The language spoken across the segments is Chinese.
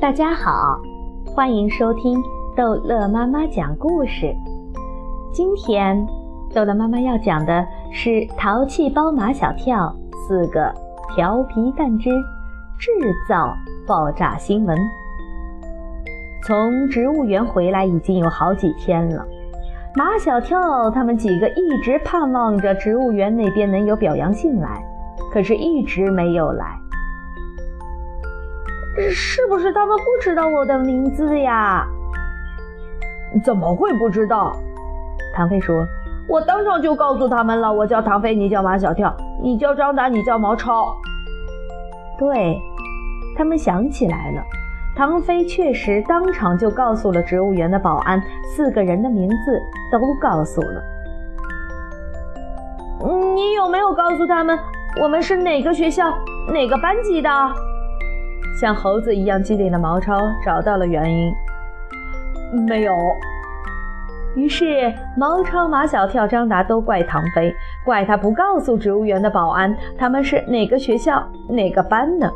大家好，欢迎收听逗乐妈妈讲故事。今天逗乐妈妈要讲的是淘气包马小跳四个调皮蛋之制造爆炸新闻。从植物园回来已经有好几天了，马小跳他们几个一直盼望着植物园那边能有表扬信来，可是一直没有来。是不是他们不知道我的名字呀？怎么会不知道？唐飞说，我当场就告诉他们了，我叫唐飞，你叫马小跳，你叫张达，你叫毛超。对，他们想起来了，唐飞确实当场就告诉了植物园的保安，四个人的名字都告诉了。你有没有告诉他们我们是哪个学校哪个班级的？像猴子一样机灵的毛超找到了原因。没有。于是毛超、马小跳、张达都怪唐飞，怪他不告诉植物园的保安他们是哪个学校哪个班呢。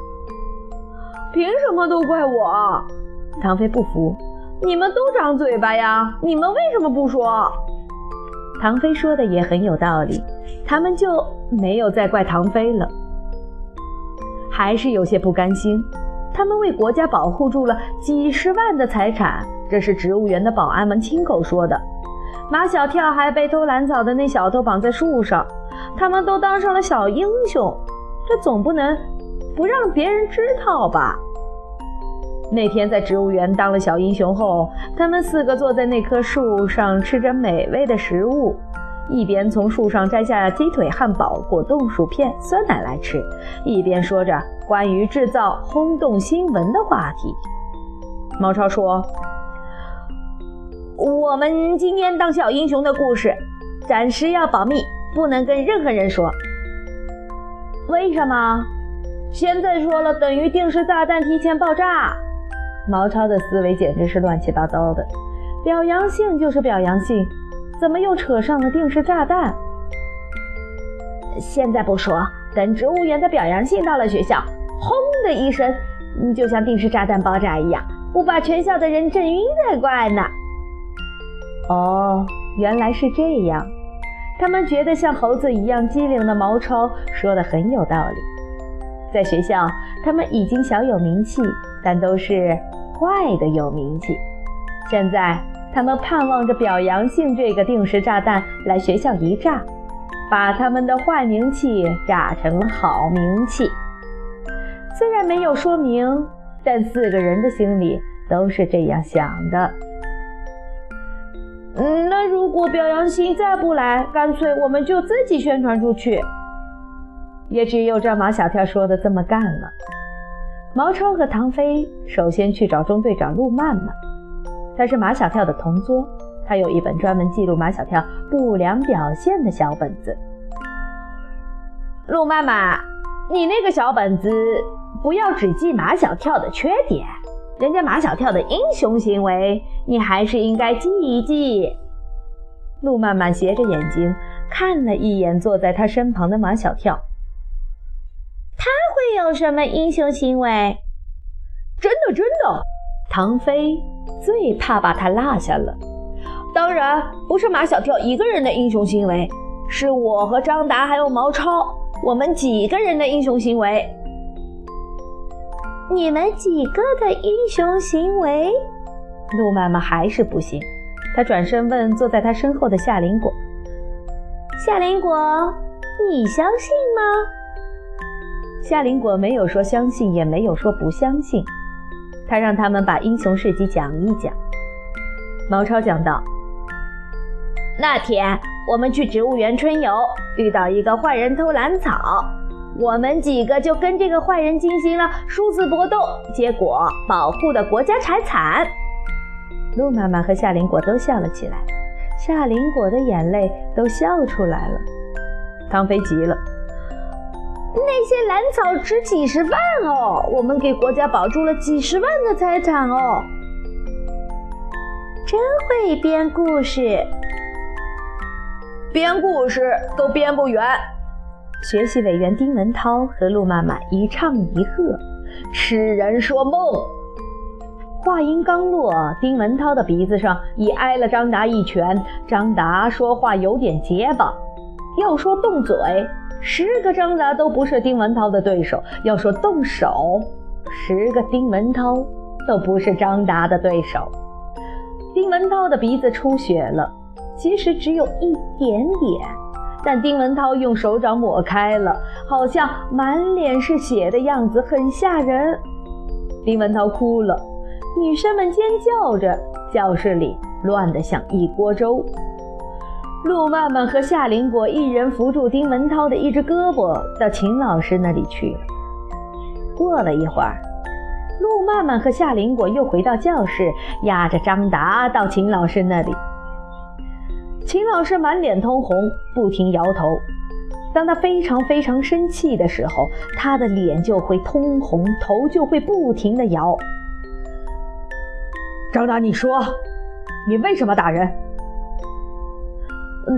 凭什么都怪我？唐飞不服，你们都长嘴巴呀，你们为什么不说？唐飞说的也很有道理，他们就没有再怪唐飞了。还是有些不甘心，他们为国家保护住了几十万的财产，这是植物园的保安们亲口说的。马小跳还被偷兰草的那小偷绑在树上，他们都当上了小英雄，这总不能不让别人知道吧。那天在植物园当了小英雄后，他们四个坐在那棵树上吃着美味的食物，一边从树上摘下鸡腿、汉堡、果冻、薯片、酸奶来吃，一边说着关于制造轰动新闻的话题。毛超说，我们今天当小英雄的故事暂时要保密，不能跟任何人说。为什么？现在说了等于定时炸弹提前爆炸。毛超的思维简直是乱七八糟的，表扬性就是表扬性，怎么又扯上了定时炸弹？现在不说，等植物园的表扬信到了学校，轰的一声，就像定时炸弹爆炸一样，不把全校的人震晕才怪呢。哦，原来是这样。他们觉得像猴子一样机灵的毛超说得很有道理。在学校，他们已经小有名气，但都是坏的有名气。现在他们盼望着表扬信这个定时炸弹来学校一炸，把他们的坏名气炸成了好名气。虽然没有说明，但四个人的心里都是这样想的。那如果表扬信再不来，干脆我们就自己宣传出去。也只有照马小跳说的这么干了。毛超和唐飞首先去找中队长陆曼曼，他是马小跳的同桌，他有一本专门记录马小跳不良表现的小本子。陆妈妈，你那个小本子不要只记马小跳的缺点，人家马小跳的英雄行为你还是应该记一记。陆妈妈斜着眼睛看了一眼坐在他身旁的马小跳，他会有什么英雄行为？真的唐飞最怕把他落下了。当然不是马小跳一个人的英雄行为，是我和张达还有毛超我们几个人的英雄行为。你们几个的英雄行为？陆妈妈还是不信，她转身问坐在她身后的夏林果，夏林果，你相信吗？夏林果没有说相信，也没有说不相信，他让他们把英雄事迹讲一讲。毛超讲道，那天我们去植物园春游，遇到一个坏人偷兰草，我们几个就跟这个坏人进行了殊死搏斗，结果保护了国家财产。陆妈妈和夏林果都笑了起来，夏林果的眼泪都笑出来了。唐飞急了，那些兰草值几十万哦，我们给国家保住了几十万的财产哦。真会编故事。编故事都编不圆。学习委员丁文涛和陆妈妈一唱一和，痴人说梦。话音刚落，丁文涛的鼻子上已挨了张达一拳。张达说话有点结巴，要说动嘴，10个张达都不是丁文涛的对手；要说动手，10个丁文涛都不是张达的对手。丁文涛的鼻子出血了，其实只有一点点。但丁文涛用手掌抹开了，好像满脸是血的样子，很吓人。丁文涛哭了，女生们尖叫着，教室里乱得像一锅粥。陆曼曼和夏林果一人扶住丁文涛的一只胳膊，到秦老师那里去了。过了一会儿，陆曼曼和夏林果又回到教室，压着张达到秦老师那里。秦老师满脸通红，不停摇头。当他非常非常生气的时候，他的脸就会通红，头就会不停地摇。张达，你说，你为什么打人？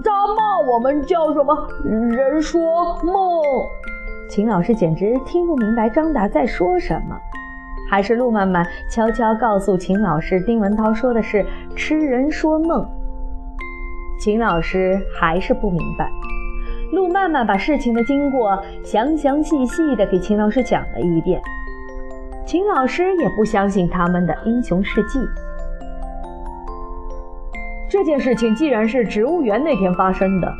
他骂我们叫什么人说梦。秦老师简直听不明白张达在说什么。还是陆曼曼悄悄告诉秦老师，丁文涛说的是痴人说梦。秦老师还是不明白，陆曼曼把事情的经过详详细细的给秦老师讲了一遍，秦老师也不相信他们的英雄事迹。这件事情既然是植物园那天发生的，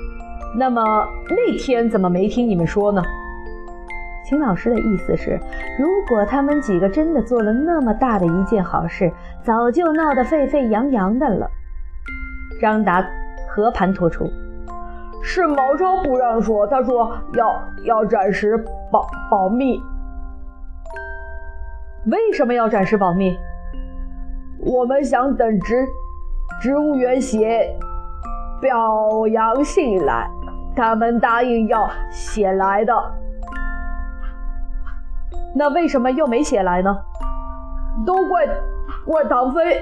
那么那天怎么没听你们说呢？秦老师的意思是，如果他们几个真的做了那么大的一件好事，早就闹得沸沸扬扬的了。张达和盘托出，是毛超不让说，他说要暂时保密。为什么要暂时保密？我们想等植物园写表扬信来，他们答应要写来的。那为什么又没写来呢？都怪唐飞，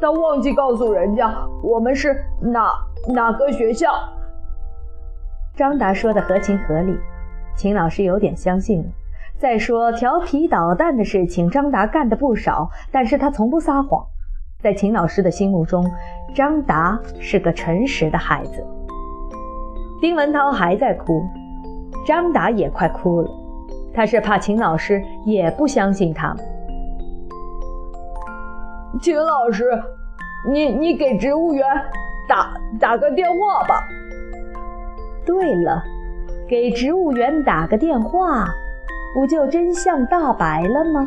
他忘记告诉人家我们是哪个学校。张达说的合情合理，秦老师有点相信了。再说调皮捣蛋的事情张达干得不少，但是他从不撒谎。在秦老师的心目中，张达是个诚实的孩子。丁文涛还在哭，张达也快哭了，他是怕秦老师也不相信他们。秦老师，你给植物园打个电话吧。对了，给植物园打个电话，不就真相大白了吗？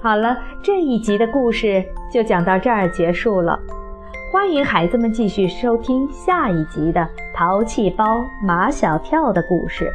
好了，这一集的故事就讲到这儿结束了。欢迎孩子们继续收听下一集的《淘气包马小跳》的故事。